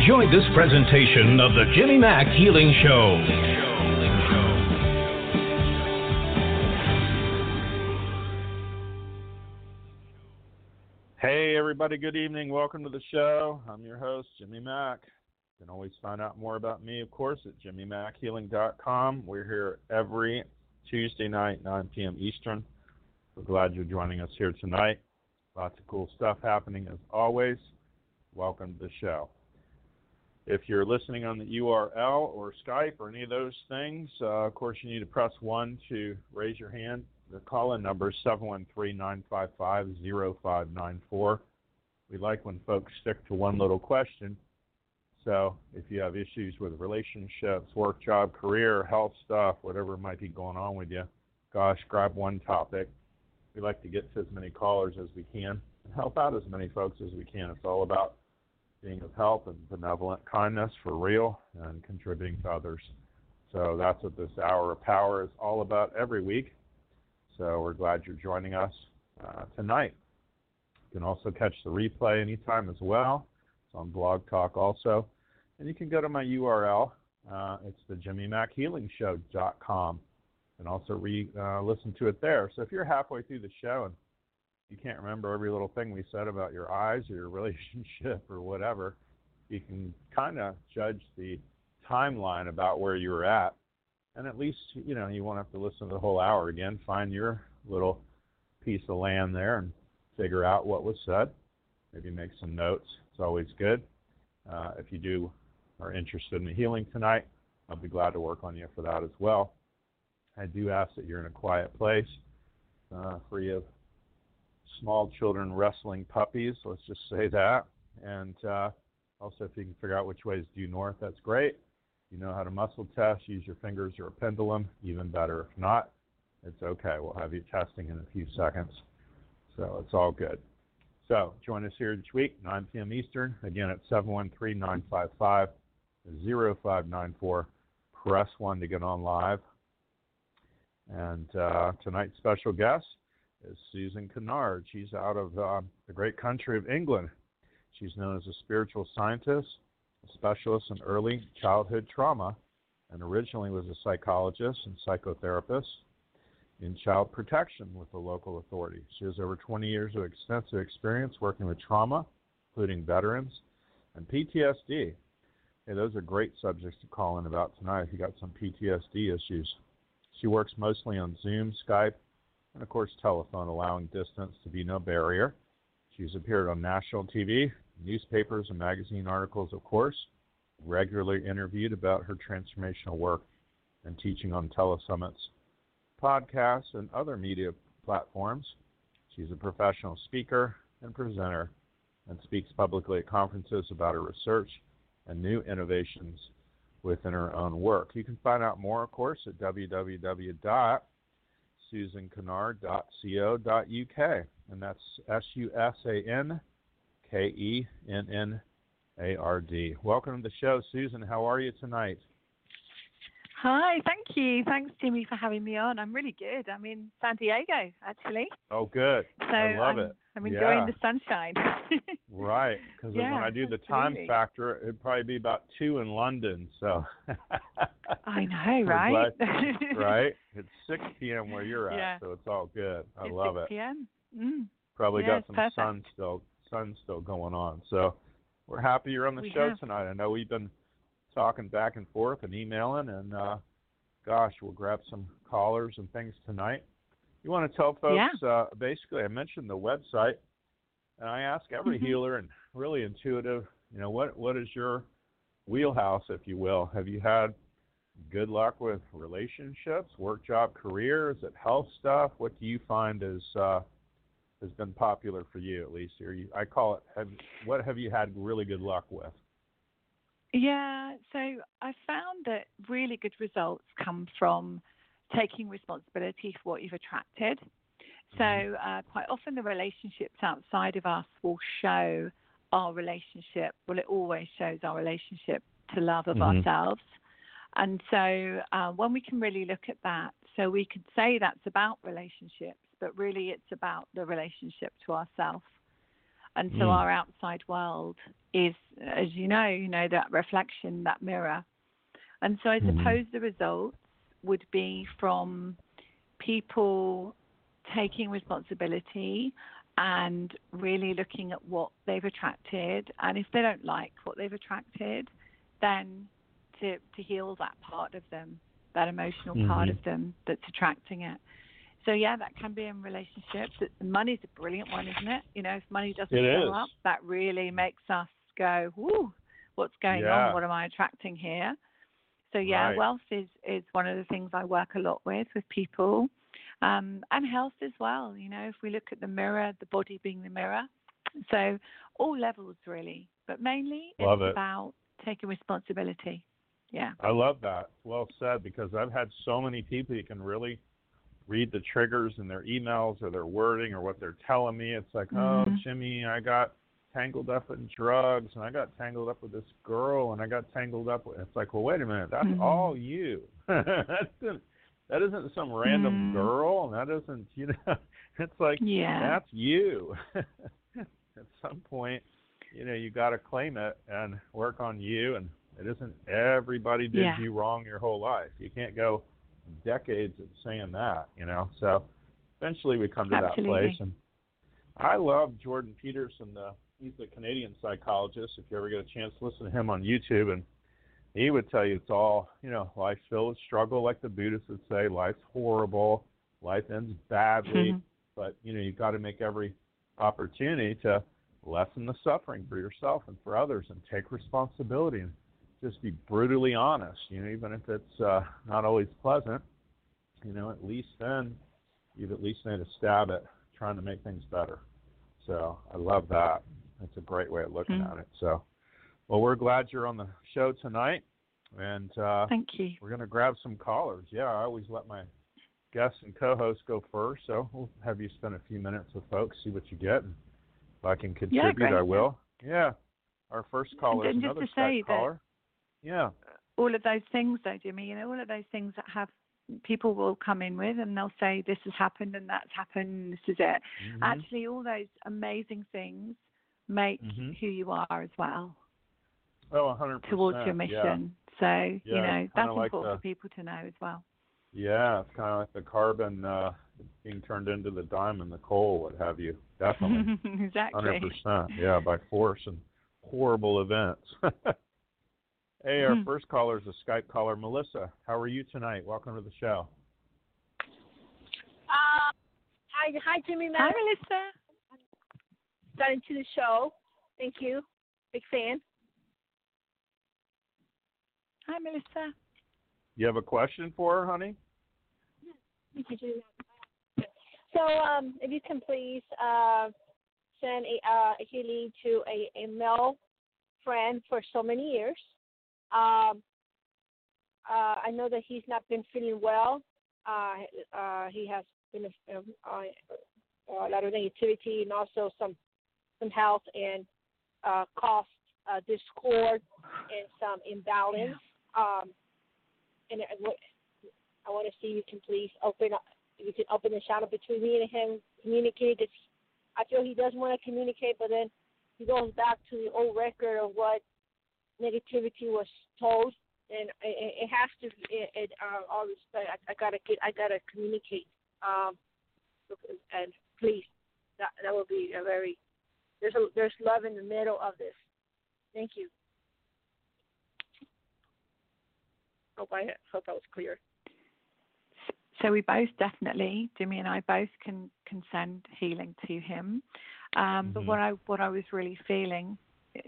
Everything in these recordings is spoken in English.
Enjoy this presentation of the Jimmy Mack Healing Show. Hey everybody, good evening. Welcome to the show. I'm your host, Jimmy Mack. You can always find out more about me, of course, at jimmymackhealing.com. We're here every Tuesday night, 9 p.m. Eastern. We're glad you're joining us here tonight. Lots of cool stuff happening as always. Welcome to the show. If you're listening on the URL or Skype or any of those things, of course, you need to press 1 to raise your hand. The call-in number is 713-955-0594. We like when folks stick to one little question. So if you have issues with relationships, work, job, career, health stuff, whatever might be going on with you, gosh, grab one topic. We like to get to as many callers as we can and help out as many folks as we can. It's all about being of help and benevolent kindness for real and contributing to others. So that's what this Hour of Power is all about every week. So we're glad you're joining us tonight. You can also catch the replay anytime as well. It's on Blog Talk also. And you can go to my URL. It's the JimmyMackHealingShow.com. And also listen to it there. So if you're halfway through the show and you can't remember every little thing we said about your eyes or your relationship or whatever, you can kind of judge the timeline about where you were at. And at least, you know, you won't have to listen to the whole hour again. Find your little piece of land there and figure out what was said. Maybe make some notes. It's always good. If you do are interested in the healing tonight, I'll be glad to work on you for that as well. I do ask that you're in a quiet place, free of small children wrestling puppies, let's just say that. And also, if you can figure out which ways due north, that's great. You know how to muscle test, use your fingers or a pendulum, even better. If not, it's okay. We'll have you testing in a few seconds. So it's all good. So join us here each week, 9 p.m. Eastern. Again, at 713-955-0594. Press 1 to get on live. And tonight's special guest is Susan Kennard. She's out of the great country of England. She's known as a spiritual scientist, a specialist in early childhood trauma, and originally was a psychologist and psychotherapist in child protection with the local authority. She has over 20 years of extensive experience working with trauma, including veterans, and PTSD. Hey, those are great subjects to call in about tonight if you got some PTSD issues. She works mostly on Zoom, Skype, and, of course, telephone, allowing distance to be no barrier. She's appeared on national TV, newspapers, and magazine articles, of course, regularly interviewed about her transformational work and teaching on Telesummits, podcasts, and other media platforms. She's a professional speaker and presenter and speaks publicly at conferences about her research and new innovations within her own work. You can find out more, of course, at www.susankennard.co.uk, and that's SusanKennard. Welcome to the show, Susan. How are you tonight? Hi, thank you. Thanks, Jimmy, for having me on. I'm really good. I'm in San Diego, actually. Oh, good. So I love it. I'm enjoying the sunshine. Right, because when I do the time factor, it'd probably be about 2 in London. So I know, right? Right? It's 6 p.m. where you're at, so it's all good. I love it. 6 p.m. Mm. Probably got some perfect sun still going on. So we're happy you're on the show tonight. I know we've been talking back and forth and emailing, and gosh, we'll grab some callers and things tonight. You want to tell folks, basically, I mentioned the website, and I ask every healer and really intuitive, you know, what is your wheelhouse, if you will? Have you had good luck with relationships, work, job, career? Is it health stuff? What do you find is has been popular for you, at least? Or I call it, what have you had really good luck with? Yeah, so I found that really good results come from taking responsibility for what you've attracted. So quite often the relationships outside of us will show our relationship, well, it always shows our relationship to love of ourselves. And so when we can really look at that, so we could say that's about relationships, but really it's about the relationship to ourselves. And so our outside world is, as you know, that reflection, that mirror. And so I suppose the results would be from people taking responsibility and really looking at what they've attracted. And if they don't like what they've attracted, then to heal that part of them, that emotional part of them that's attracting it. So, yeah, that can be in relationships. Money's a brilliant one, isn't it? You know, if money doesn't show up, that really makes us go, whoo, what's going on? What am I attracting here? So, yeah, wealth is one of the things I work a lot with people. And health as well, you know, if we look at the mirror, the body being the mirror. So all levels, really. But mainly it's about taking responsibility. Yeah. I love that. Well said, because I've had so many people you can really read the triggers in their emails or their wording or what they're telling me. It's like, oh, Jimmy, I got tangled up in drugs and I got tangled up with this girl and I got tangled up with... It's like, well, wait a minute, that's all you. That isn't some random girl. And that isn't, you know, it's like, that's you. At some point, you know, you got to claim it and work on you. And it isn't everybody did you wrong your whole life. You can't go decades of saying that, you know. So eventually we come to that place. And I love Jordan Peterson. He's the Canadian psychologist. If you ever get a chance, listen to him on YouTube, and he would tell you it's all, you know, life's filled with struggle, like the Buddhists would say. Life's horrible. Life ends badly. But, you know, you've got to make every opportunity to lessen the suffering for yourself and for others and take responsibility and just be brutally honest, you know, even if it's not always pleasant, you know, at least then you've at least made a stab at trying to make things better. So I love that. That's a great way of looking at it. So, well, we're glad you're on the show tonight. And thank you. We're going to grab some callers. Yeah, I always let my guests and co-hosts go first. So we'll have you spend a few minutes with folks, see what you get. And if I can contribute, I will. Yeah. Our first caller is another Skype caller. Yeah. All of those things, though, Jimmy, you know, all of those things that have people will come in with and they'll say, this has happened and that's happened, this is it. Actually, all those amazing things make who you are as well. Oh, 100%. Towards your mission. So, you know, that's important for people to know as well. Yeah, it's kind of like the carbon being turned into the diamond, the coal, what have you. Definitely. Exactly. 100%. Yeah, by force and horrible events. Hey, our first caller is a Skype caller. Melissa, how are you tonight? Welcome to the show. Hi, Jimmy Mack. Hi, Melissa. Got into the show. Thank you. Big fan. Hi, Melissa. You have a question for her, honey? So if you can please send a healing to a male friend for so many years. I know that he's not been feeling well. He has been a lot of negativity and also some health and cost discord and some imbalance. Yeah. And I want to see if you can please open up. You can open the channel between me and him, communicate. Because I feel he doesn't want to communicate, but then he goes back to the old record of what negativity was told, and it has to. All respect, I gotta communicate. And please, that will be a very. There's love in the middle of this. Thank you. Hope I was clear. So we both definitely, Jimmy and I both can send healing to him. But what I was really feeling,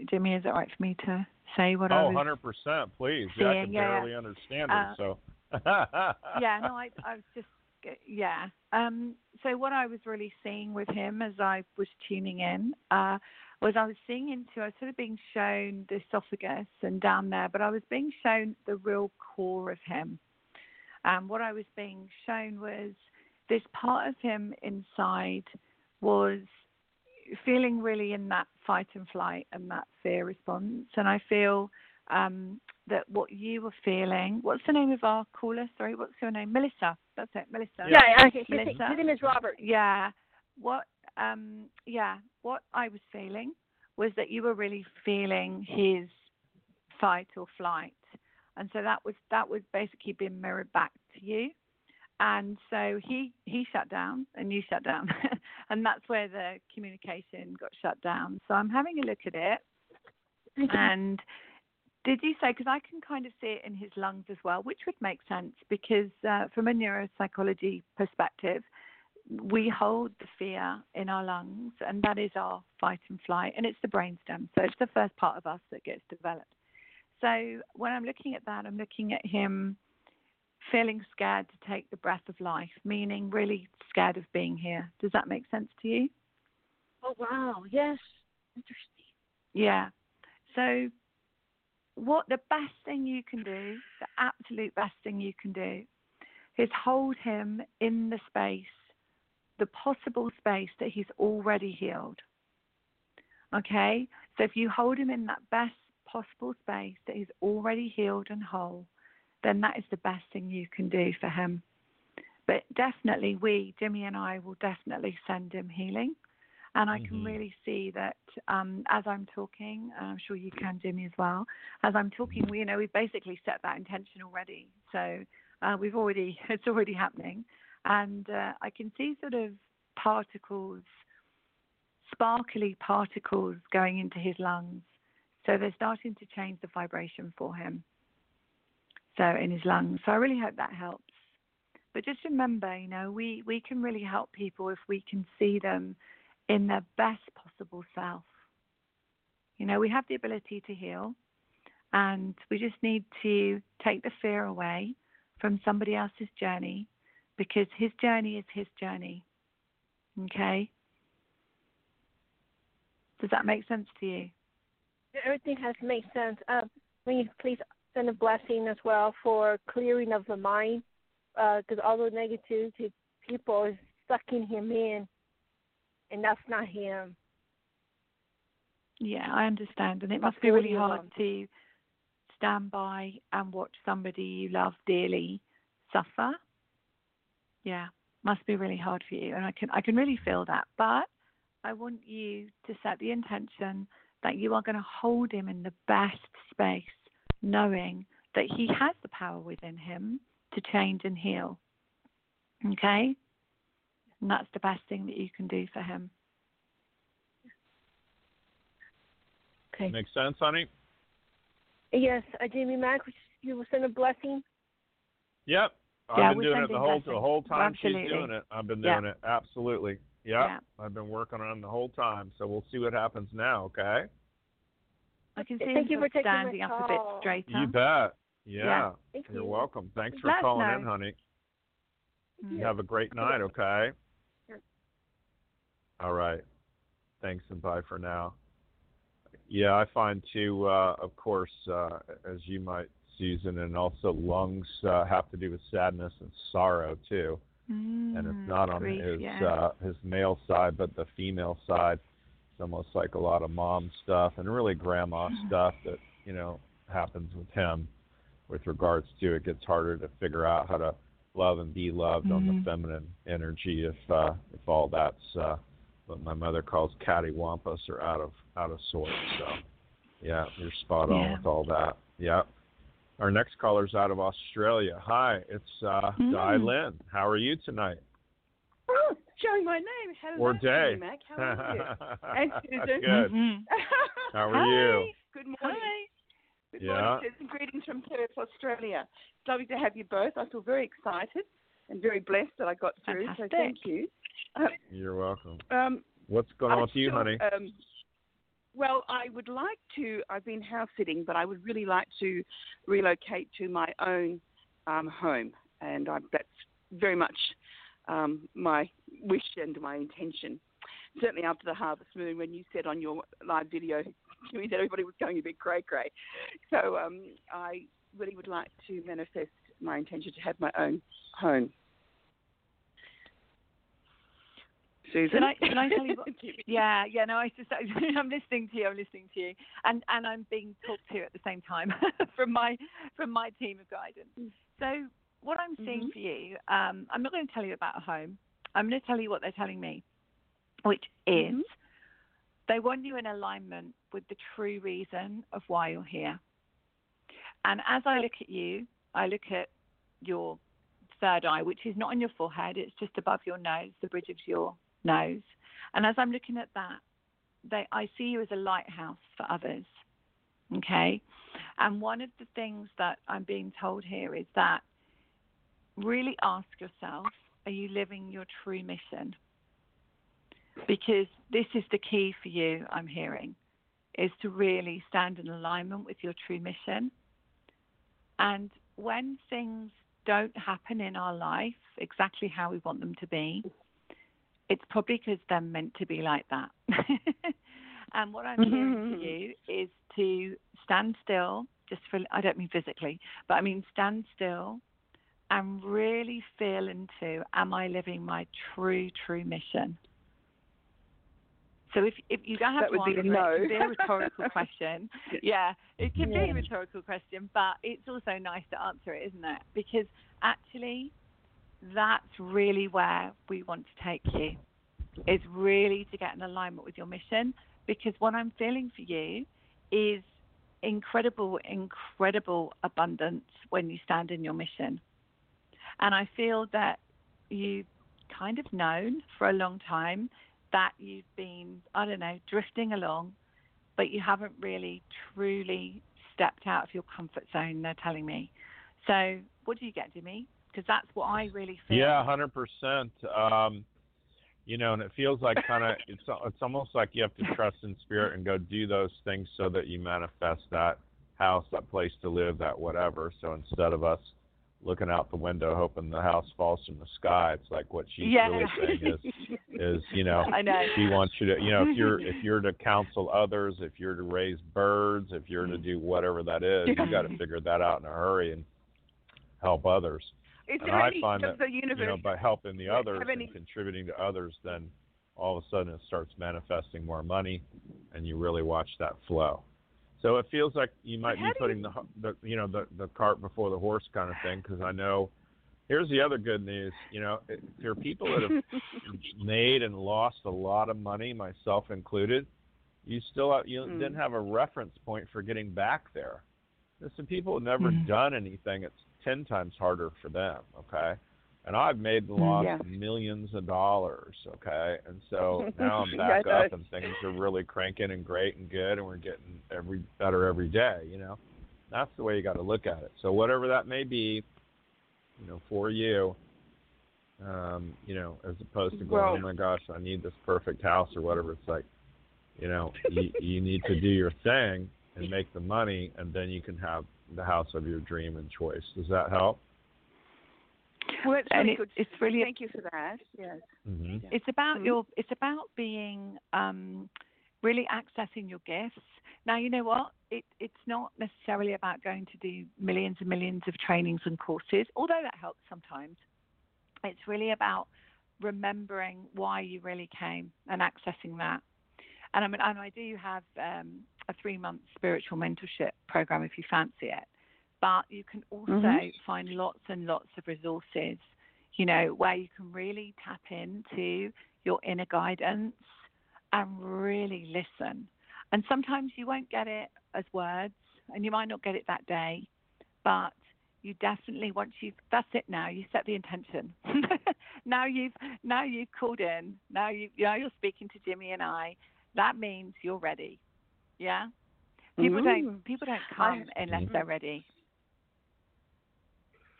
Jimmy, is it right for me to say what I was? Oh, 100%, please. Seeing, I can barely understand it. So. I was just. So what I was really seeing with him as I was tuning in was I was seeing into, I was sort of being shown the esophagus and down there, but I was being shown the real core of him. What I was being shown was this part of him inside was feeling really in that fight and flight and that fear response. And I feel that what you were feeling, what's the name of our caller? Sorry, what's your name? Melissa. That's it, Melissa. Yeah, okay. His name is Robert. Yeah. What I was feeling was that you were really feeling his fight or flight. And so that was basically being mirrored back to you. And so he shut down and you shut down. And that's where the communication got shut down. So I'm having a look at it. And did you say, because I can kind of see it in his lungs as well, which would make sense because from a neuropsychology perspective, we hold the fear in our lungs and that is our fight and flight. And it's the brainstem. So it's the first part of us that gets developed. So when I'm looking at that, I'm looking at him feeling scared to take the breath of life, meaning really scared of being here. Does that make sense to you? Oh, wow. Yes. Interesting. Yeah. So what the best thing you can do, the absolute best thing you can do, is hold him in the space, the possible space that he's already healed. Okay? So if you hold him in that best possible space that he's already healed and whole, then that is the best thing you can do for him. But definitely we, Jimmy and I, will definitely send him healing. And I can really see that as I'm talking, and I'm sure you can, Jimmy, as well, as I'm talking, we've basically set that intention already. So it's already happening. And I can see sort of particles, sparkly particles going into his lungs. So they're starting to change the vibration for him. So in his lungs. So I really hope that helps. But just remember, we can really help people if we can see them in their best possible self. We have the ability to heal and we just need to take the fear away from somebody else's journey because his journey is his journey. Okay? Does that make sense to you? Everything has to make sense. Will you please send a blessing as well for clearing of the mind? Because all those negative people is sucking him in, and that's not him. Yeah, I understand. And it must be really hard to stand by and watch somebody you love dearly suffer. Yeah, must be really hard for you. And I can really feel that. But I want you to set the intention that you are going to hold him in the best space, knowing that he has the power within him to change and heal. Okay? And that's the best thing that you can do for him. Okay. Makes sense, honey? Yes. Jimmy Mack, you will send a blessing? Yep. I've been doing it the whole time she's doing it. I've been doing it. Absolutely. Yeah, I've been working on the whole time, so we'll see what happens now, okay? I can see you standing up a bit straighter. You bet. Yeah. You're welcome. Thanks for calling in, honey. You have a great night, okay? All right. Thanks and bye for now. Yeah, I find too, of course, as you might, Susan, and also lungs have to do with sadness and sorrow too. And it's not on his male side, but the female side. It's almost like a lot of mom stuff and really grandma stuff that, you know, happens with him with regards to it gets harder to figure out how to love and be loved on the feminine energy if all that's what my mother calls cattywampus or out of sorts. So, yeah, you're spot on with all that. Yeah. Our next caller's out of Australia. Hi, it's Di Lynn. How are you tonight? Oh, showing my name. Hello, or day. Jimmy Mack. How are you? And Susan. Good. How are you? Good morning. Hi. Good morning, Susan. Greetings from Perth, Australia. It's lovely to have you both. I feel very excited and very blessed that I got through, so thank you. You're welcome. What's going on with you, honey? Well, I would like to, I've been house sitting, but I would really like to relocate to my own home. And that's very much my wish and my intention. Certainly after the harvest moon, when you said on your live video to me that everybody was going a bit cray-cray. So I really would like to manifest my intention to have my own home. Susan. Can I tell you what, I'm listening to you. And I'm being talked to at the same time from my team of guidance. So what I'm seeing for you, I'm not going to tell you about a home. I'm going to tell you what they're telling me, which is they want you in alignment with the true reason of why you're here. And as I look at you, I look at your third eye, which is not on your forehead. It's just above your nose, the bridge of your nose. And as I'm looking at that, I see you as a lighthouse for others. Okay. And one of the things that I'm being told here is that really ask yourself, are you living your true mission? Because this is the key for you, I'm hearing, is to really stand in alignment with your true mission. And when things don't happen in our life exactly how we want them to be, it's probably because they're meant to be like that. And what I'm hearing to you is to stand still, I don't mean physically, but I mean stand still and really feel into, am I living my true mission? So if you don't have to answer, it can be a rhetorical question. Yeah, it can be a rhetorical question, but it's also nice to answer it, isn't it? Because actually, that's really where we want to take you, is really to get in alignment with your mission. Because what I'm feeling for you is incredible, incredible abundance when you stand in your mission. And I feel that you've kind of known for a long time that you've been, drifting along, but you haven't really truly stepped out of your comfort zone, they're telling me. So what do you get, Jimmy? Because that's what I really feel. Yeah, 100%. And it feels like kind of, it's almost like you have to trust in spirit and go do those things so that you manifest that house, that place to live, that whatever. So instead of us looking out the window hoping the house falls from the sky, it's like what she's really saying is she wants you to, if you're to counsel others, if you're to raise birds, if you're to do whatever that is, you got to figure that out in a hurry and help others. By helping the others and contributing to others, then all of a sudden it starts manifesting more money, and you really watch that flow. So it feels like you might be putting the cart before the horse kind of thing, because I know here's the other good news. There are people that have made and lost a lot of money, myself included. You still didn't have a reference point for getting back there. There's some people who've never done anything. It's 10 times harder for them. Okay, and I've made and lost millions of dollars. Okay, and so now I'm back up, and things are really cranking and great and good, and we're getting better every day. That's the way you got to look at it. So whatever that may be, for you, as opposed to going, oh my gosh, I need this perfect house or whatever. It's like, you need to do your thing and make the money, and then you can have the house of your dream and choice. Does that help? Well, that's really good. It's really thank you for that. Yes, mm-hmm. It's about mm-hmm. your. It's about being really accessing your gifts. Now, you know what? It's not necessarily about going to do millions and millions of trainings and courses, although that helps sometimes. It's really about remembering why you really came and accessing that. And I mean, and I do have a 3-month spiritual mentorship program if you fancy it. But you can also mm-hmm. find lots and lots of resources, you know, where you can really tap into your inner guidance and really listen. And sometimes you won't get it as words, and you might not get it that day, but you definitely, once you've, that's it now, you set the intention. Now you've called in. Now you're speaking to Jimmy and I. That means you're ready. Yeah? People don't come unless they're ready.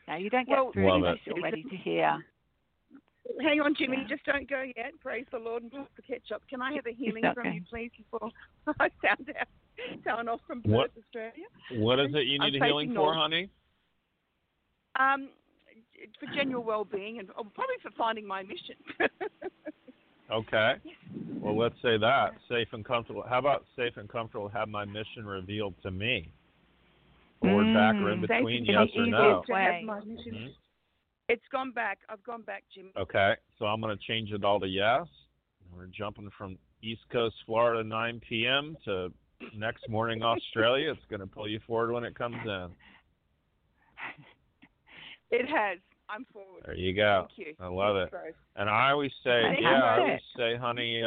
No, you don't get through unless you're ready to hear. Hang on, Jimmy. Yeah. Just don't go yet. Praise the Lord and bless the ketchup. Can I have a healing from you, please, before I sound off from Perth, Australia? What is it you need a healing for, honey? For general well-being and probably for finding my mission. Okay. Well, let's say that. Safe and comfortable. How about safe and comfortable? Have my mission revealed to me. Forward, back, or in between, yes or no. Mm-hmm. It's gone back. I've gone back, Jimmy. Okay. So I'm going to change it all to yes. We're jumping from East Coast, Florida, 9 p.m. to next morning, Australia. It's going to pull you forward when it comes in. It has. I'm forward. There you go. Thank you. I love it. And I always say, honey,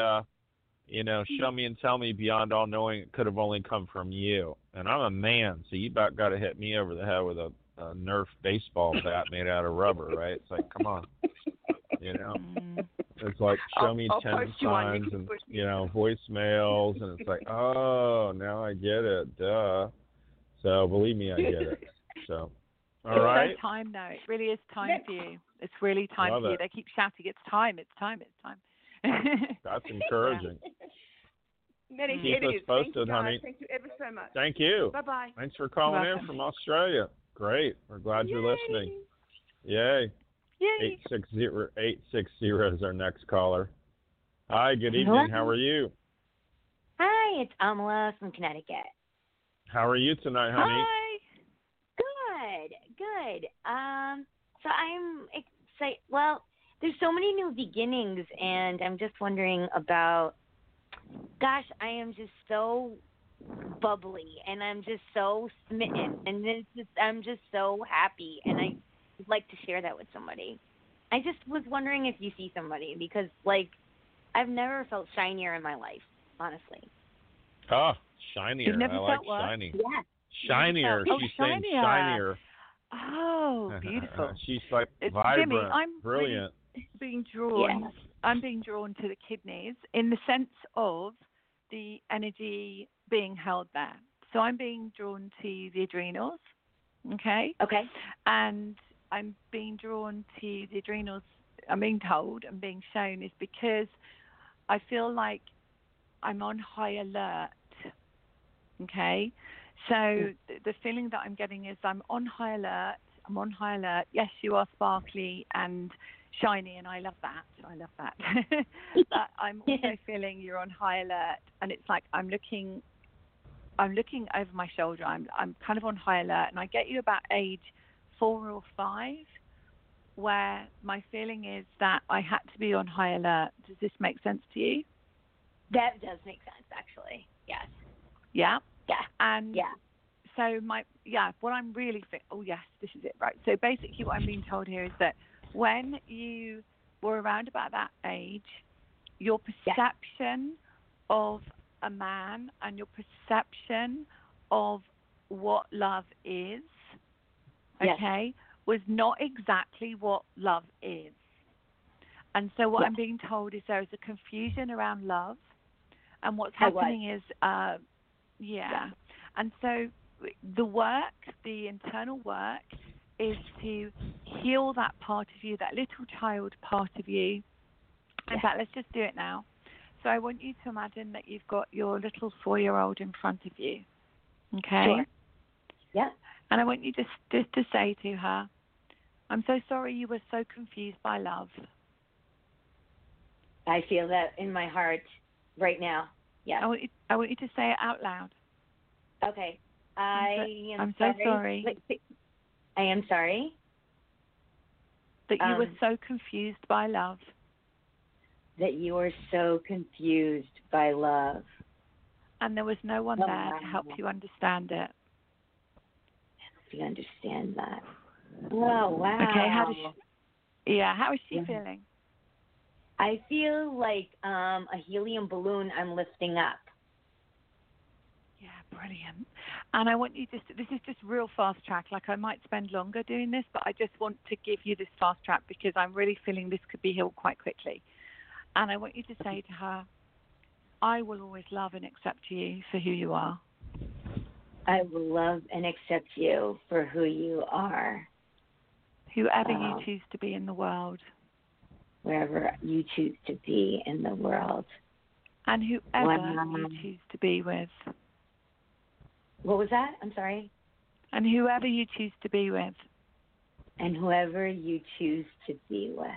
you know, show me and tell me beyond all knowing it could have only come from you. And I'm a man, so you about got to hit me over the head with a Nerf baseball bat made out of rubber, right? It's like, come on. You know? It's like, show me 10 signs and, you know, voicemails. And it's like, oh, now I get it. Duh. So believe me, I get it. So. All right. It's so time now. It really is time for you. It's really time for you. They keep shouting, it's time, it's time, it's time. That's encouraging. Yeah. Keep us posted, honey. Thank you ever so much. Thank you. Bye-bye. Thanks for calling in from Australia. Great. We're glad you're listening. Yay. Yay. 860 is our next caller. Hi, good evening. Hello. How are you? Hi, it's Amla from Connecticut. How are you tonight, honey? Hi. Good. So I'm excited. Well, there's so many new beginnings, and I'm just wondering about, gosh, I am just so bubbly, and I'm just so smitten, and I'm just so happy, and I'd like to share that with somebody. I just was wondering if you see somebody, because, like, I've never felt shinier in my life, honestly. Oh, shinier. You've never felt shiny. Yeah. Shinier. She's saying shinier. Oh, beautiful. She's like vibrant, Jimmy, brilliant. I'm being drawn to the kidneys in the sense of the energy being held there. So I'm being drawn to the adrenals, okay? And I'm being drawn to the adrenals, I'm being told, I'm being shown, is because I feel like I'm on high alert, okay? So the feeling that I'm getting is I'm on high alert. Yes, you are sparkly and shiny, and I love that. But I'm also feeling you're on high alert, and it's like I'm looking over my shoulder. I'm kind of on high alert, and I get you about age 4 or 5, where my feeling is that I had to be on high alert. Does this make sense to you? That does make sense, actually. Yes. Yeah. Yeah. And so what I'm really this is it, right? So basically what I'm being told here is that when you were around about that age, your perception of a man and your perception of what love is, was not exactly what love is. And so what I'm being told is there is a confusion around love, and what's happening is... And so the internal work is to heal that part of you, that little child part of you. In fact, let's just do it now. So I want you to imagine that you've got your little 4-year-old in front of you. Okay? Sure. Yeah. And I want you just to say to her, I'm so sorry you were so confused by love. I feel that in my heart right now. Yeah. I want you to say it out loud. Okay. I'm so sorry. I am sorry. That you were so confused by love. That you were so confused by love. And there was no one there to help you understand it. Help you understand that. Oh, wow. Okay, how is she feeling? I feel like a helium balloon I'm lifting up. Yeah, brilliant. And I want you this is just real fast track. Like, I might spend longer doing this, but I just want to give you this fast track because I'm really feeling this could be healed quite quickly. And I want you to say to her, I will always love and accept you for who you are. I will love and accept you for who you are. Whoever you choose to be in the world. Wherever you choose to be in the world. And whoever you choose to be with. What was that? I'm sorry. And whoever you choose to be with. And whoever you choose to be with.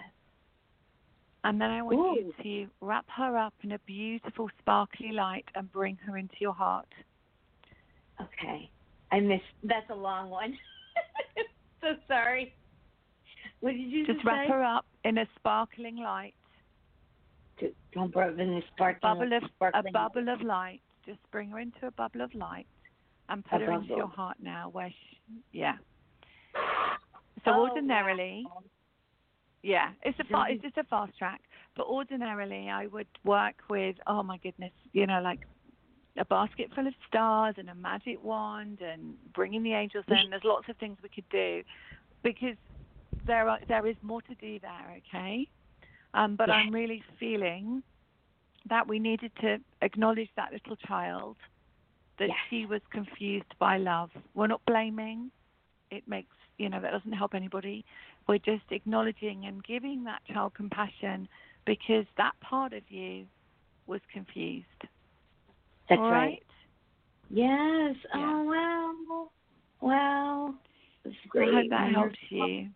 And then I want you to wrap her up in a beautiful, sparkly light and bring her into your heart. Okay. That's a long one. So sorry. What did you just say? Wrap her up in a sparkling light. Don't wrap in a sparkling light. A bubble of light. Just bring her into a bubble of light and put her into your heart now. Where yeah. So ordinarily... Wow. Yeah, it's just a fast track. But ordinarily, I would work with, oh my goodness, you know, like a basket full of stars and a magic wand and bringing the angels in. There's lots of things we could do because there is more to do there, okay? But I'm really feeling that we needed to acknowledge that little child, that she was confused by love. We're not blaming. It makes, you know, that doesn't help anybody. We're just acknowledging and giving that child compassion because that part of you was confused. That's right. Yes. Yeah. Oh, wow. Wow. That's great. I hope that helps you.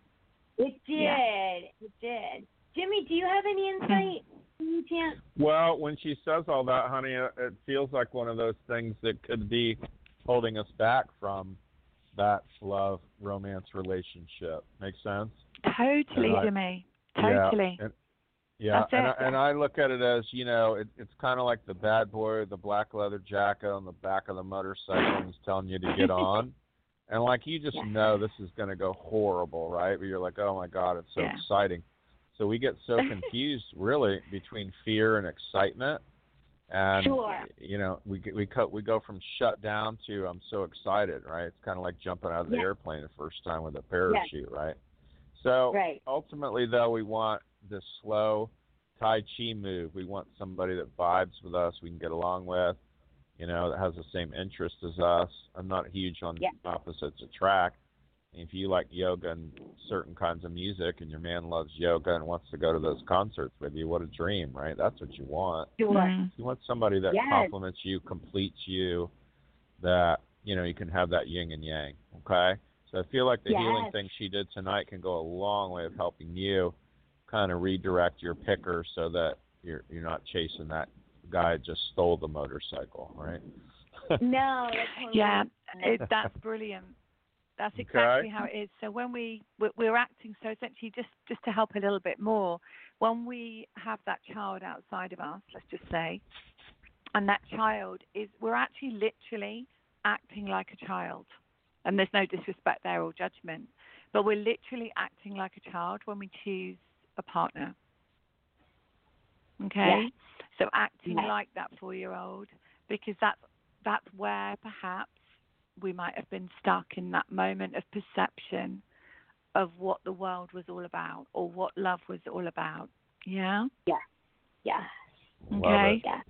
It did. Yeah. It did. Jimmy, do you have any insight? You can't. Well, when she says all that, honey, it feels like one of those things that could be holding us back from that love, romance, relationship. Make sense? Totally, Jimmy. Totally. And I look at it as, you know, it's kind of like the bad boy with the black leather jacket on the back of the motorcycle and he's telling you to get on. And, like, you just know this is going to go horrible, right? But you're like, oh, my God, it's so exciting. So we get so confused, really, between fear and excitement. And, you know, we go from shut down to I'm so excited, right? It's kind of like jumping out of the airplane the first time with a parachute, right? So ultimately, though, we want this slow Tai Chi move. We want somebody that vibes with us, we can get along with, you know, that has the same interests as us. I'm not huge on opposites attract. If you like yoga and certain kinds of music and your man loves yoga and wants to go to those concerts with you, what a dream, right? That's what you want. Mm-hmm. You want somebody that compliments you, completes you, that, you know, you can have that yin and yang, okay? So I feel like the healing thing she did tonight can go a long way of helping you kind of redirect your picker so that you're not chasing that guy that just stole the motorcycle, right? No. That's brilliant. That's exactly how it is. So when we're acting, so essentially just to help a little bit more, when we have that child outside of us, let's just say, and that child we're actually literally acting like a child. And there's no disrespect there or judgment, but we're literally acting like a child when we choose a partner. Okay? Yeah. So acting like that 4-year-old, because that's where perhaps we might have been stuck in that moment of perception of what the world was all about or what love was all about. Yeah? Yeah. Yeah. Okay. Yeah.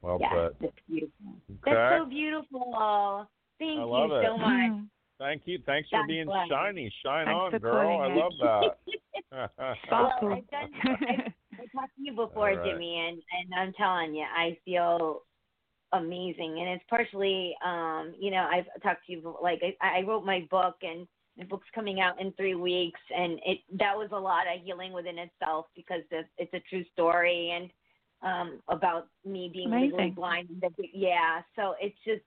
Well put. That's beautiful. Okay. That's so beautiful. Thank you so much. Thank you. Thanks for being shiny. Shine on, girl. I love that. Well, I've talked to you before, Jimmy, and I'm telling you, I feel amazing, and it's partially, you know, I've talked to you, like I wrote my book, and The book's coming out in 3 weeks, and that was a lot of healing within itself because it's a true story and about me being legally blind. Yeah, so it's just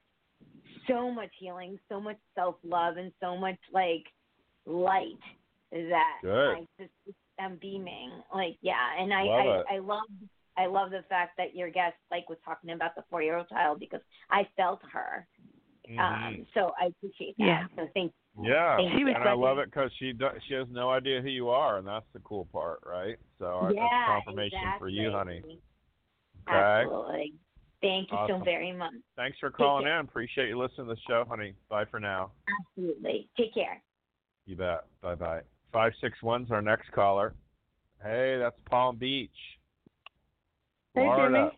so much healing, so much self-love, and so much, like, light that I just am beaming. Like, yeah, and I love the fact that your guest, like, was talking about the 4-year-old child because I felt her. Mm-hmm. So I appreciate that. Yeah. So thank you. Yeah, and I love it because she has no idea who you are, and that's the cool part, right? So that's confirmation for you, honey. Okay. Absolutely. Thank you so very much. Thanks for calling in. Appreciate you listening to the show, honey. Bye for now. Absolutely. Take care. You bet. Bye-bye. 561's our next caller. Hey, that's Palm Beach. Hey, Florida.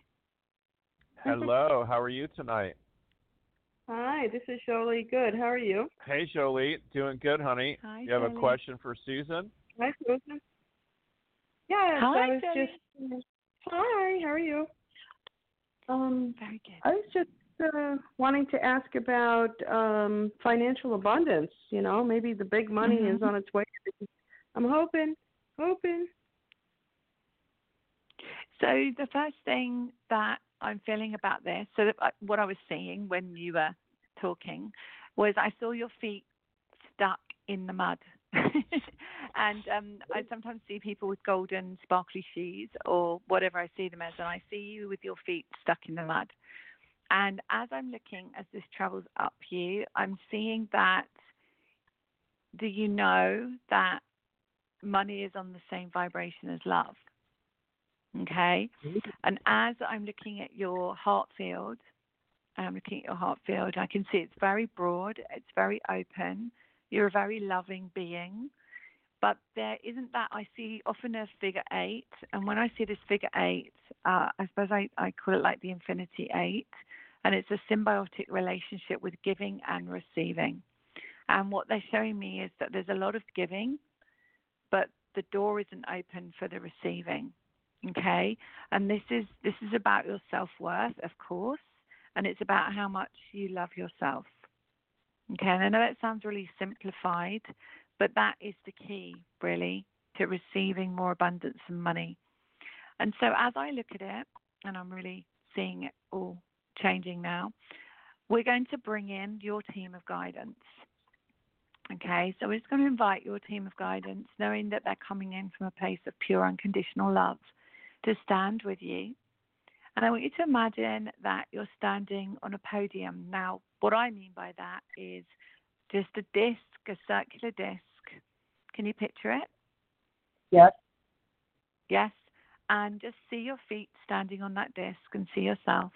Jimmy. Hello. How are you tonight? Hi, this is Jolie. Good. How are you? Hey, Jolie. Doing good, honey. Hi, you have Jolie. A question for Susan? Hi, Susan. Yes, hi, I was Jolie. Just... Hi, how are you? Very good. I was just wanting to ask about financial abundance. You know, maybe the big money is on its way. I'm hoping. So the first thing that I'm feeling about this, so what I was seeing when you were talking was I saw your feet stuck in the mud. And I sometimes see people with golden sparkly shoes or whatever I see them as, and I see you with your feet stuck in the mud. And as I'm looking, as this travels up you, I'm seeing that, do you know that money is on the same vibration as love? Okay, and as I'm looking at your heart field, I can see it's very broad, it's very open, you're a very loving being, but there isn't that, I see often a figure 8, and when I see this figure 8, I suppose I call it like the infinity 8, and it's a symbiotic relationship with giving and receiving, and what they're showing me is that there's a lot of giving, but the door isn't open for the receiving. Okay, and this is about your self-worth, of course, and it's about how much you love yourself. Okay, and I know that sounds really simplified, but that is the key, really, to receiving more abundance and money. And so as I look at it, and I'm really seeing it all changing now, we're going to bring in your team of guidance. Okay, so we're just going to invite your team of guidance, knowing that they're coming in from a place of pure unconditional love, to stand with you. And I want you to imagine that you're standing on a podium. Now, what I mean by that is just a disc, a circular disc. Can you picture it? Yes. Yes. And just see your feet standing on that disc and see yourself.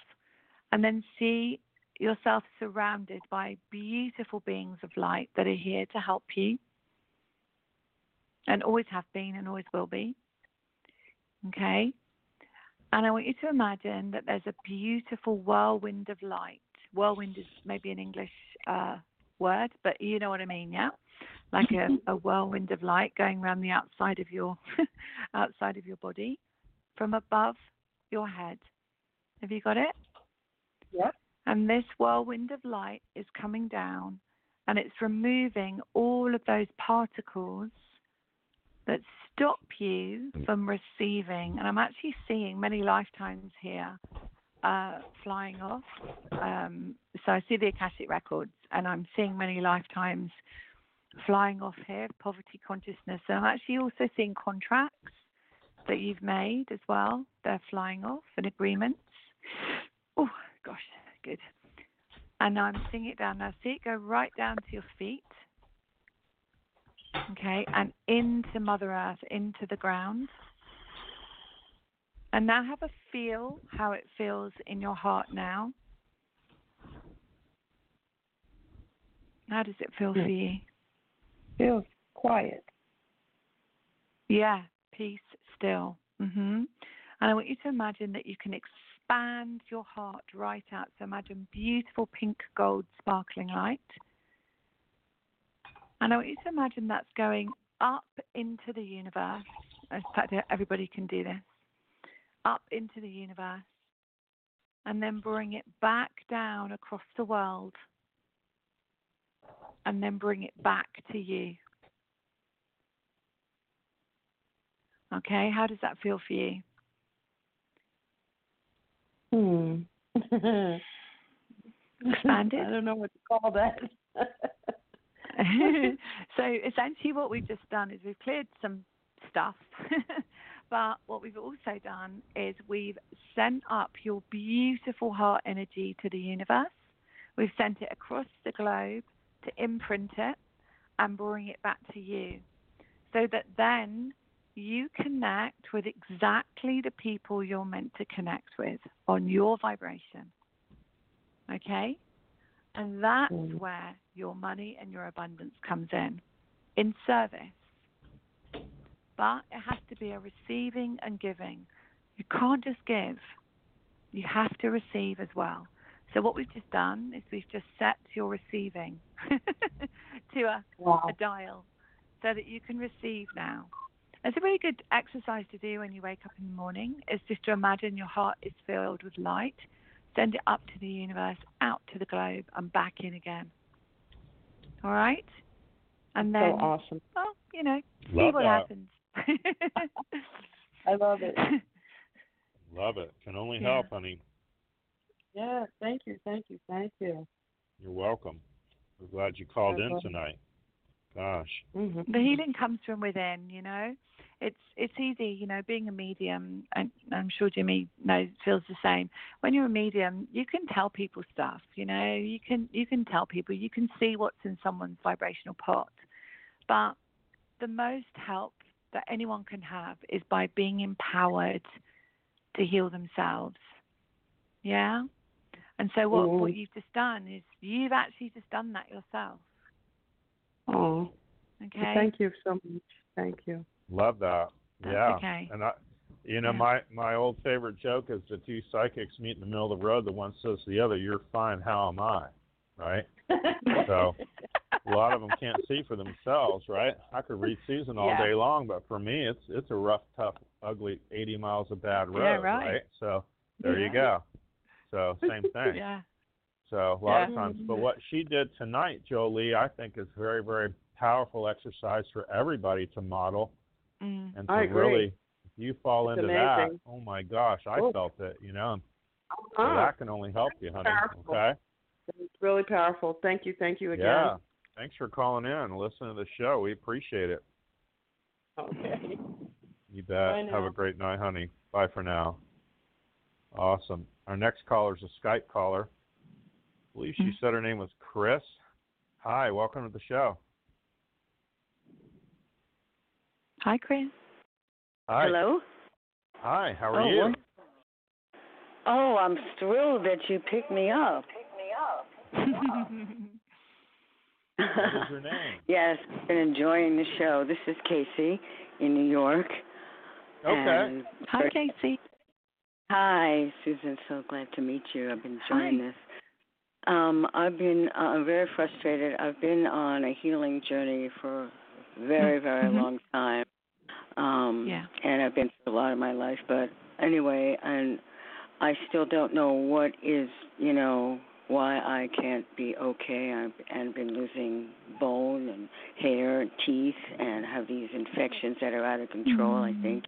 And then see yourself surrounded by beautiful beings of light that are here to help you and always have been and always will be. Okay, and I want you to imagine that there's a beautiful whirlwind of light. Whirlwind is maybe an English word, but you know what I mean, yeah? Like a whirlwind of light going around the outside of your outside of your body from above your head. Have you got it? Yeah. And this whirlwind of light is coming down, and it's removing all of those particles that stop you from receiving. And I'm actually seeing many lifetimes here flying off. So I see the Akashic records, and I'm seeing many lifetimes flying off here, poverty consciousness. And I'm actually also seeing contracts that you've made as well. They're flying off, and agreements. Oh, gosh, good. And I'm seeing it down now. See it go right down to your feet. Okay, and into Mother Earth, into the ground. And now have a feel how it feels in your heart now. How does it feel for you? Feels quiet. Yeah, peace still. And I want you to imagine that you can expand your heart right out. So imagine beautiful pink, gold, sparkling light. And I want you to imagine that's going up into the universe. In fact, everybody can do this. Up into the universe. And then bring it back down across the world. and then bring it back to you. Okay, how does that feel for you? Expand it. I don't know what to call that. So essentially what we've just done is we've cleared some stuff, but what we've also done is we've sent up your beautiful heart energy to the universe. We've sent it across the globe to imprint it and bring it back to you so that then you connect with exactly the people you're meant to connect with on your vibration. Okay? And that's where your money and your abundance comes in service. But it has to be a receiving and giving. You can't just give. You have to receive as well. So what we've just done is we've just set your receiving to a dial so that you can receive now. It's a really good exercise to do when you wake up in the morning, is just to imagine your heart is filled with light. Send it up to the universe, out to the globe, and back in again. All right? And then, so awesome. Well, you know, see what happens. I love it. Love it. Can only help, honey. Yeah, thank you, thank you, thank you. You're welcome. We're glad you called in tonight. Gosh. Mm-hmm. The healing comes from within, you know. It's easy, you know, being a medium, and I'm sure Jimmy feels the same. When you're a medium, you can tell people stuff, you know. You can tell people, you can see what's in someone's vibrational pot. But the most help that anyone can have is by being empowered to heal themselves. Yeah? And so what you've just done is you've actually just done that yourself. Oh. Okay. Thank you so much. Thank you. Love that. That's okay. And my old favorite joke is the two psychics meet in the middle of the road. The one says to the other, "You're fine. How am I?" Right? So a lot of them can't see for themselves, right? I could read Susan all day long, but for me, it's a rough, tough, ugly 80 miles of bad road, right? So there you go. So same thing. So a lot of times, but what she did tonight, Jolie, I think is very, very powerful exercise for everybody to model. And to really, if you fall into amazing. That, oh my gosh, I felt it, you know. So that can only help you, honey. Powerful. Okay? It's really powerful. Thank you again. Yeah. Thanks for calling in and listening to the show. We appreciate it. Okay. You bet. Have a great night, honey. Bye for now. Awesome. Our next caller is a Skype caller. I believe she said her name was Chris. Hi, welcome to the show. Hi, Chris. Hi. Hello. Hi, how are you? Oh, I'm thrilled that you picked me up. What is your name? Yes, I've been enjoying the show. This is Casey in New York. Okay. Hi, Casey. Hi, Susan. So glad to meet you. I've been enjoying this. I've been very frustrated. I've been on a healing journey for very, very long time. And I've been through a lot of my life. But anyway, and I still don't know what is, you know, why I can't be okay. I've been losing bone and hair and teeth and have these infections that are out of control, I think.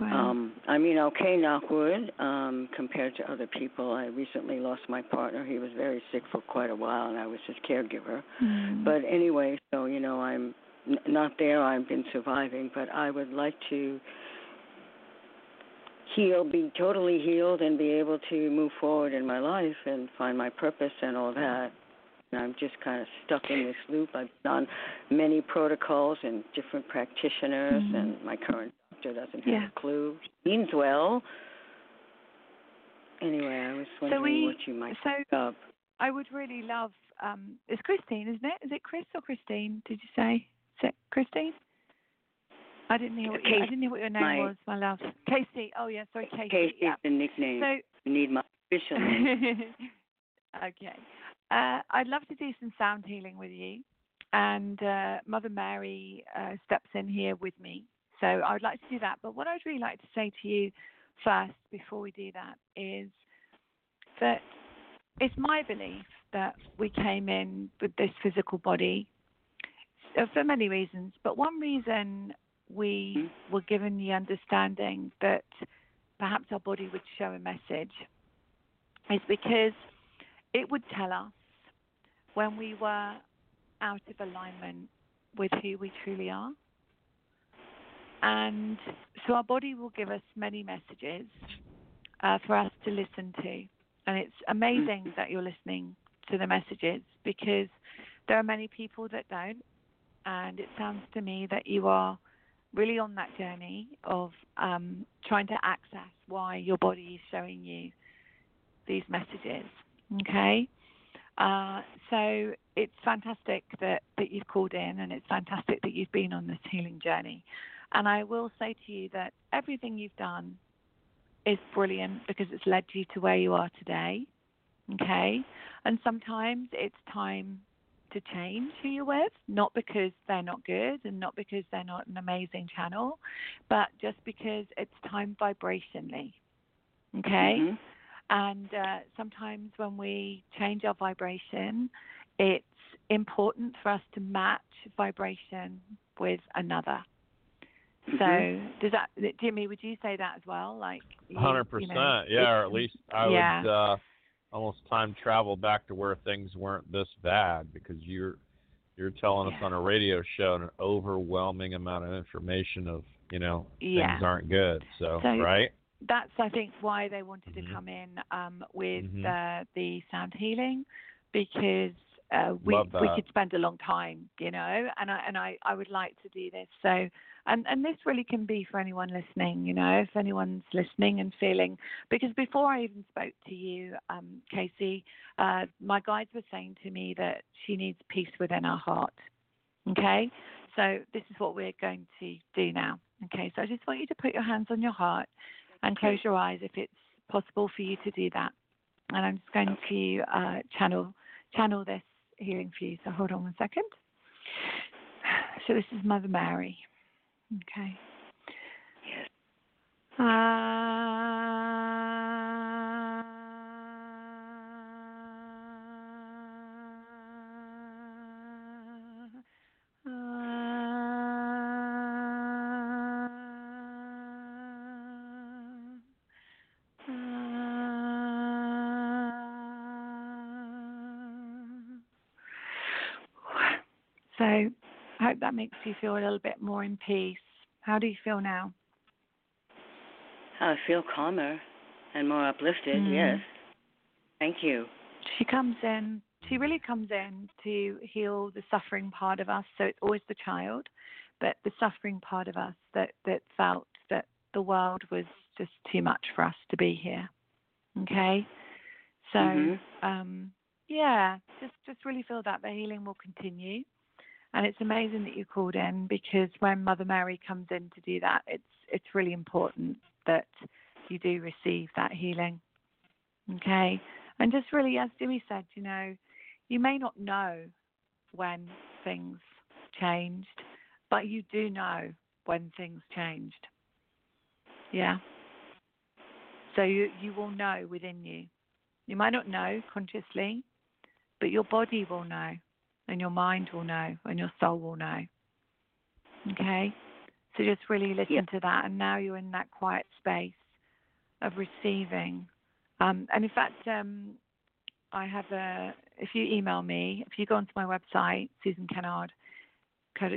Wow. I mean, okay, knock wood, compared to other people. I recently lost my partner. He was very sick for quite a while, and I was his caregiver. But anyway, so, you know, I'm not there. I've been surviving, but I would like to heal, be totally healed, and be able to move forward in my life and find my purpose and all that. And I'm just kind of stuck in this loop. I've done many protocols and different practitioners, and my current doesn't have a clue. Means well. Anyway, I was wondering what you might pick up. I would really love. It's Christine, isn't it? Is it Chris or Christine? Did you say? Is it Christine? I didn't hear. I didn't hear what your name was, my love. Casey. Oh yeah, sorry, Casey. Casey is the nickname. So you need my official name. Okay. I'd love to do some sound healing with you, and Mother Mary steps in here with me. So I would like to do that. But what I'd really like to say to you first before we do that is that it's my belief that we came in with this physical body for many reasons. But one reason we were given the understanding that perhaps our body would show a message is because it would tell us when we were out of alignment with who we truly are. And so our body will give us many messages for us to listen to. And it's amazing that you're listening to the messages, because there are many people that don't. And it sounds to me that you are really on that journey of trying to access why your body is showing you these messages. Okay? So it's fantastic that you've called in, and it's fantastic that you've been on this healing journey. And I will say to you that everything you've done is brilliant because it's led you to where you are today. Okay? And sometimes it's time to change who you're with, not because they're not good and not because they're not an amazing channel, but just because it's time vibrationally. Okay? Mm-hmm. And sometimes when we change our vibration, it's important for us to match vibration with another. So does that, Jimmy, would you say that as well? Like 100%, yeah, or at least I would almost time travel back to where things weren't this bad, because you're telling us on a radio show an overwhelming amount of information of, things aren't good. So right? That's, I think, why they wanted to come in with the sound healing, because we could spend a long time, and I would like to do this. So, and this really can be for anyone listening, if anyone's listening and feeling, because before I even spoke to you, Casey, my guides were saying to me that she needs peace within her heart. Okay. So this is what we're going to do now. Okay. So I just want you to put your hands on your heart and close your eyes if it's possible for you to do that. And I'm just going to channel this healing for you. So hold on one second. So this is Mother Mary. Okay. Yes. So I hope that makes you feel a little bit more in peace. How do you feel now? I feel calmer and more uplifted, yes. Thank you. She really comes in to heal the suffering part of us. So it's always the child, but the suffering part of us that felt that the world was just too much for us to be here. Okay? So, just really feel that the healing will continue. And it's amazing that you called in, because when Mother Mary comes in to do that, it's really important that you do receive that healing. Okay? And just really, as Jimmy said, you may not know when things changed, but you do know when things changed. Yeah? So you will know within you. You might not know consciously, but your body will know. And your mind will know, and your soul will know. Okay? So just really listen to that. And now you're in that quiet space of receiving. And in fact, I have if you email me, if you go onto my website, SusanKennard.co.uk,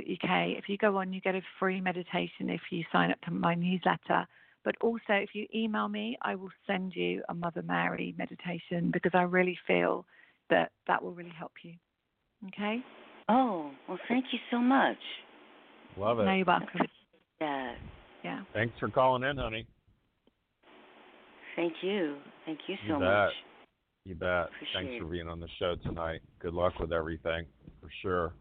if you go on, you get a free meditation if you sign up to my newsletter. But also, if you email me, I will send you a Mother Mary meditation, because I really feel that will really help you. Okay. Oh, well, thank you so much. Love it. No, you're welcome. Yeah. Thanks for calling in, honey. Thank you. Thank you so much. You bet. Appreciate Thanks for being on the show tonight. Good luck with everything, for sure.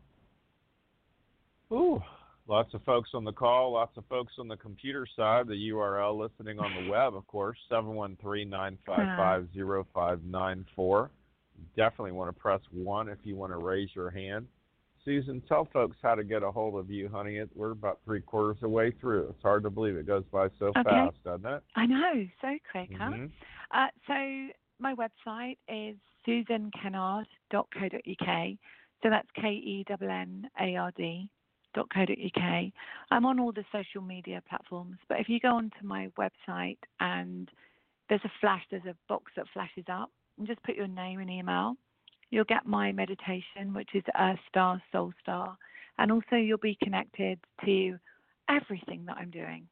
Ooh, lots of folks on the call, lots of folks on the computer side, the URL, listening on the web, of course, 713-955-0594. Definitely want to press 1 if you want to raise your hand. Susan, tell folks how to get a hold of you, honey. We're about 3/4 of the way through. It's hard to believe it goes by so fast, doesn't it? I know, so quick, huh? So my website is susankennard.co.uk. So that's KENNARD.co.uk. I'm on all the social media platforms, but if you go onto my website and there's a box that flashes up, and just put your name and email, you'll get my meditation, which is Earth Star, Soul Star, and also you'll be connected to everything that I'm doing.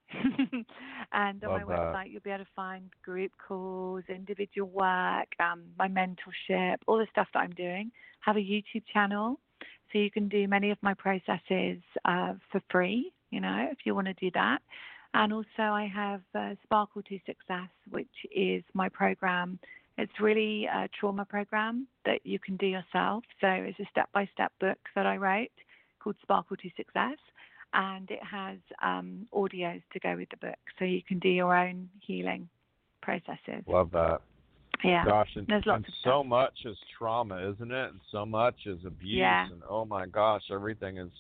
And on my website, you'll be able to find group calls, individual work, my mentorship, all the stuff that I'm doing. I have a YouTube channel, so you can do many of my processes for free, you know, if you want to do that. And also I have Sparkle to Success, which is my program. It's really a trauma program that you can do yourself. So it's a step-by-step book that I wrote called Sparkle to Success. And it has audios to go with the book, so you can do your own healing processes. Love that. Yeah. Gosh, and so much is trauma, isn't it? And so much is abuse. Yeah. And oh my gosh, everything is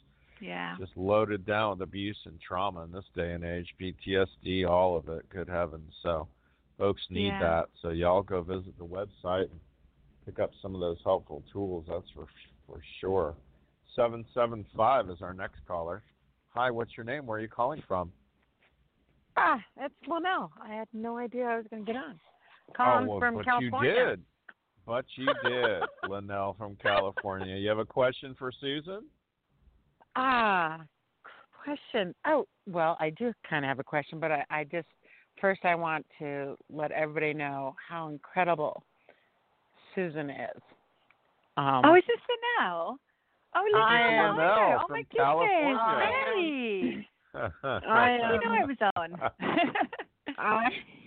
just loaded down with abuse and trauma in this day and age. PTSD, all of it, good heavens. So folks need that. So y'all go visit the website and pick up some of those helpful tools. That's for sure. 775 is our next caller. Hi, what's your name? Where are you calling from? That's Linnell. I had no idea I was going to get on. From California. But you did, Linnell from California. You have a question for Susan? Oh, well, I do kind of have a question, but I just, first I want to let everybody know how incredible Susan is. Is this Linnell? I am from California. Hey. You know I was on.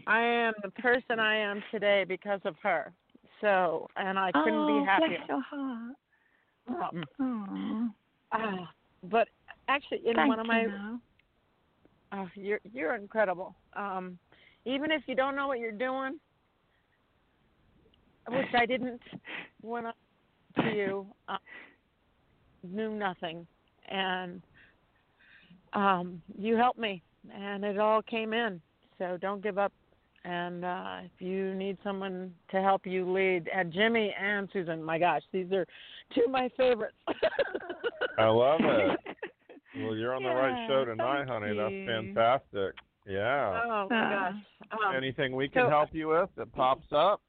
I am the person I am today because of her. So, and I couldn't be happier. Bless your heart. But actually, in one of my, you're incredible. Even if you don't know what you're doing, which I didn't when I to you. Knew nothing, and you helped me, and it all came in. So don't give up, and if you need someone to help you lead, and Jimmy and Susan, my gosh, these are two of my favorites. I love it. Well, you're on the right show tonight, honey. That's fantastic. Yeah. Oh my gosh. Anything we can help you with that pops up?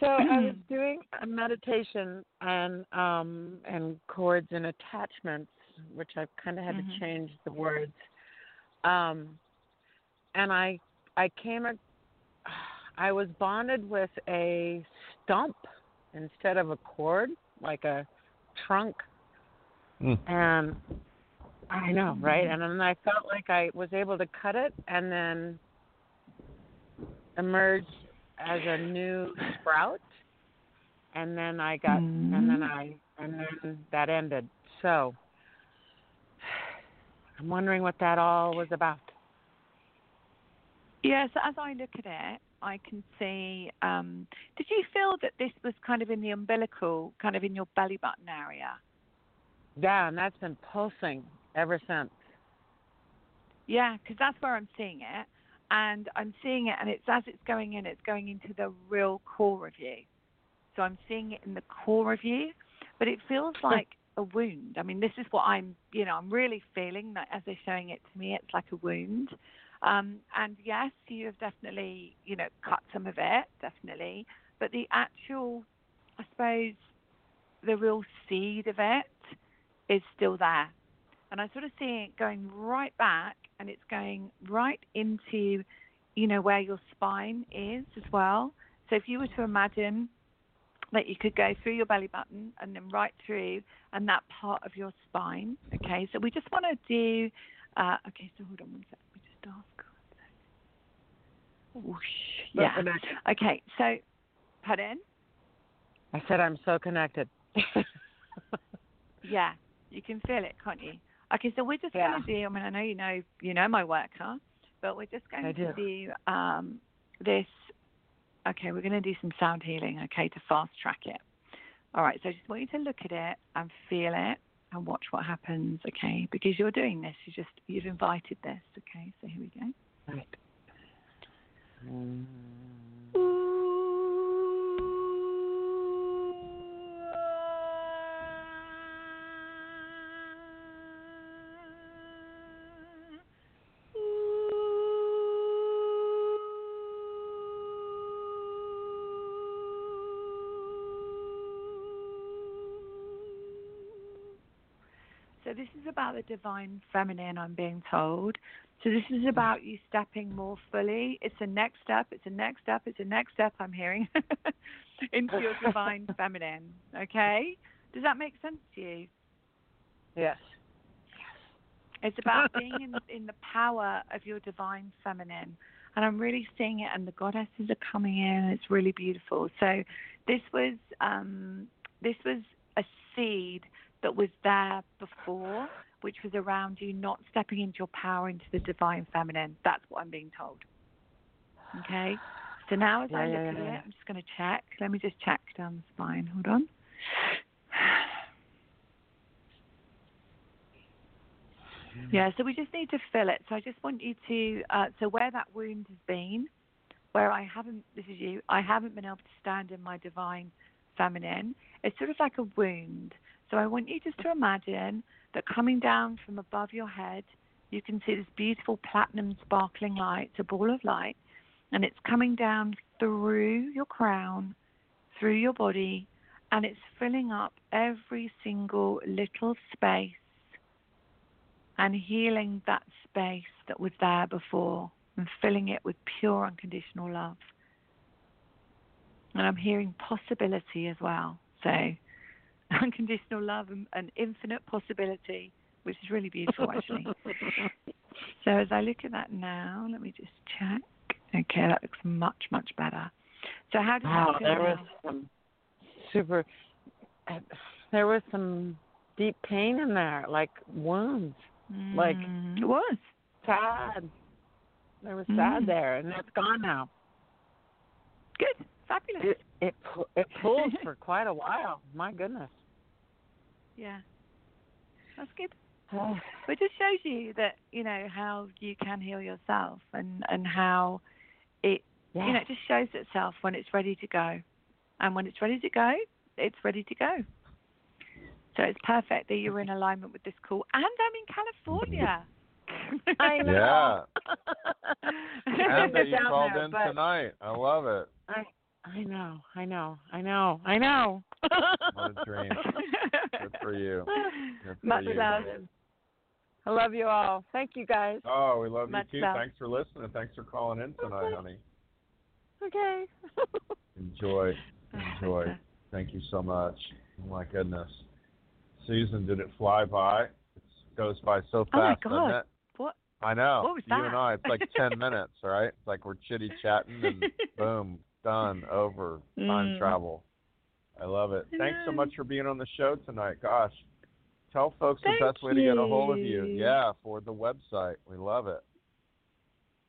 So I was doing a meditation and cords and attachments, which I've kind of had to change the words. And I was bonded with a stump instead of a cord, like a trunk. And I know, right? And then I felt like I was able to cut it and then emerge as a new sprout, and then I got, and then that ended. So I'm wondering what that all was about. Yes, as I look at it, I can see. Did you feel that this was kind of in the umbilical, kind of in your belly button area? Yeah, and that's been pulsing ever since. Yeah, because that's where I'm seeing it. And I'm seeing it, and it's as it's going into the real core of you. So I'm seeing it in the core of you, but it feels like a wound. I mean, this is what I'm really feeling that as they're showing it to me, it's like a wound. And yes, you have definitely, cut some of it, definitely. But the actual, I suppose, the real seed of it is still there. And I sort of see it going right back, and it's going right into, where your spine is as well. So if you were to imagine that you could go through your belly button and then right through and that part of your spine, okay? So we just want to do, okay, so hold on one sec. We just ask. Whoosh, yeah. Okay, so, pardon? I said I'm so connected. Yeah, you can feel it, can't you? Okay, so we're just going to do, I know you know my work, huh? But we're just going to do this. Okay, we're going to do some sound healing, okay, to fast track it. All right, so I just want you to look at it and feel it and watch what happens, okay? Because you're doing this, you've invited this, okay? So here we go. Right. Ooh. So this is about the divine feminine, I'm being told. So this is about you stepping more fully. It's a next step. It's a next step. It's a next step, I'm hearing, into your divine feminine. Okay? Does that make sense to you? Yes. It's about being in the power of your divine feminine. And I'm really seeing it, and the goddesses are coming in. It's really beautiful. So this was a seed that was there before, which was around you not stepping into your power, into the divine feminine. That's what I'm being told. Okay? So now as I look at it, I'm just going to check. Let me just check down the spine. Hold on. Yeah, so we just need to fill it. So I just want you to, so where that wound has been, where I haven't, this is you, I haven't been able to stand in my divine feminine, it's sort of like a wound. So I want you just to imagine that coming down from above your head, you can see this beautiful platinum sparkling light, it's a ball of light, and it's coming down through your crown, through your body, and it's filling up every single little space and healing that space that was there before and filling it with pure unconditional love. And I'm hearing possibility as well. So unconditional love and infinite possibility, which is really beautiful, actually. So as I look at that now, let me just check. Okay, that looks much, much better. So how does that feel? There was some super... there was some deep pain in there, like wounds. Like it was sad. There was sad there, and that's gone now. Good, fabulous. It pulled for quite a while. My goodness. Yeah, that's good. Oh. But it just shows you that you know how you can heal yourself, and how it you know it just shows itself when it's ready to go, and when it's ready to go, it's ready to go. So it's perfect that you were in alignment with this call. And I'm in California. I know. Yeah. And that you called in tonight. I love it. I know. What a dream. Good for you. Much love. I love you all. Thank you, guys. Oh, we love you, too. Thanks for listening. Thanks for calling in tonight, honey. Okay. Enjoy. Thank you so much. Oh, my goodness. Susan, did it fly by? It goes by so fast, doesn't it? Oh, my God. What? I know. What was that? You and I, it's like 10 minutes, right? It's like we're chitty-chatting and boom, done, over, time travel. I love it. Thanks so much for being on the show tonight. Gosh, tell folks the best way to get a hold of you. Yeah, for the website. We love it.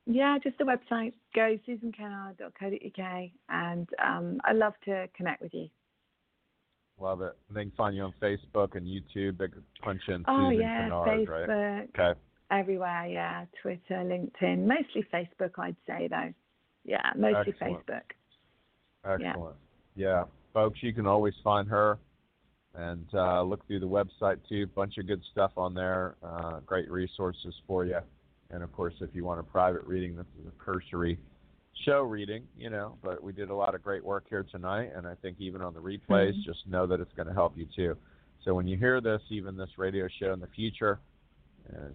Yeah, just the website. Go susankennard.co.uk, and I'd love to connect with you. Love it. And they can find you on Facebook and YouTube. They can punch in Susan Kennard, Facebook, right? Okay. Everywhere, yeah. Twitter, LinkedIn. Mostly Facebook, I'd say, though. Yeah, mostly Facebook. Excellent. Yeah. Folks, you can always find her and look through the website, too. Bunch of good stuff on there. Great resources for you. And, of course, if you want a private reading, this is a cursory show reading, you know, but we did a lot of great work here tonight, and I think even on the replays, just know that it's going to help you too. So when you hear this, even this radio show in the future,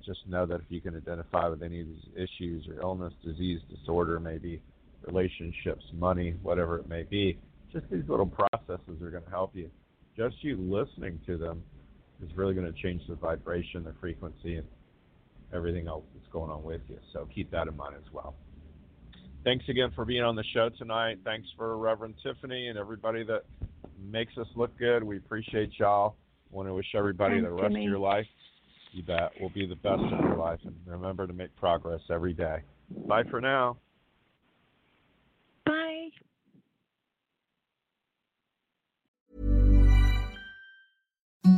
just know that if you can identify with any of these issues or illness, disease, disorder, maybe relationships, money, whatever it may be, just these little processes are going to help you. Just you listening to them is really going to change the vibration, the frequency, and everything else that's going on with you. So keep that in mind as well. Thanks again for being on the show tonight. Thanks for Reverend Tiffany and everybody that makes us look good. We appreciate y'all. Want to wish everybody the rest of your life. You bet. Will be the best of your life. And remember to make progress every day. Bye for now. Bye.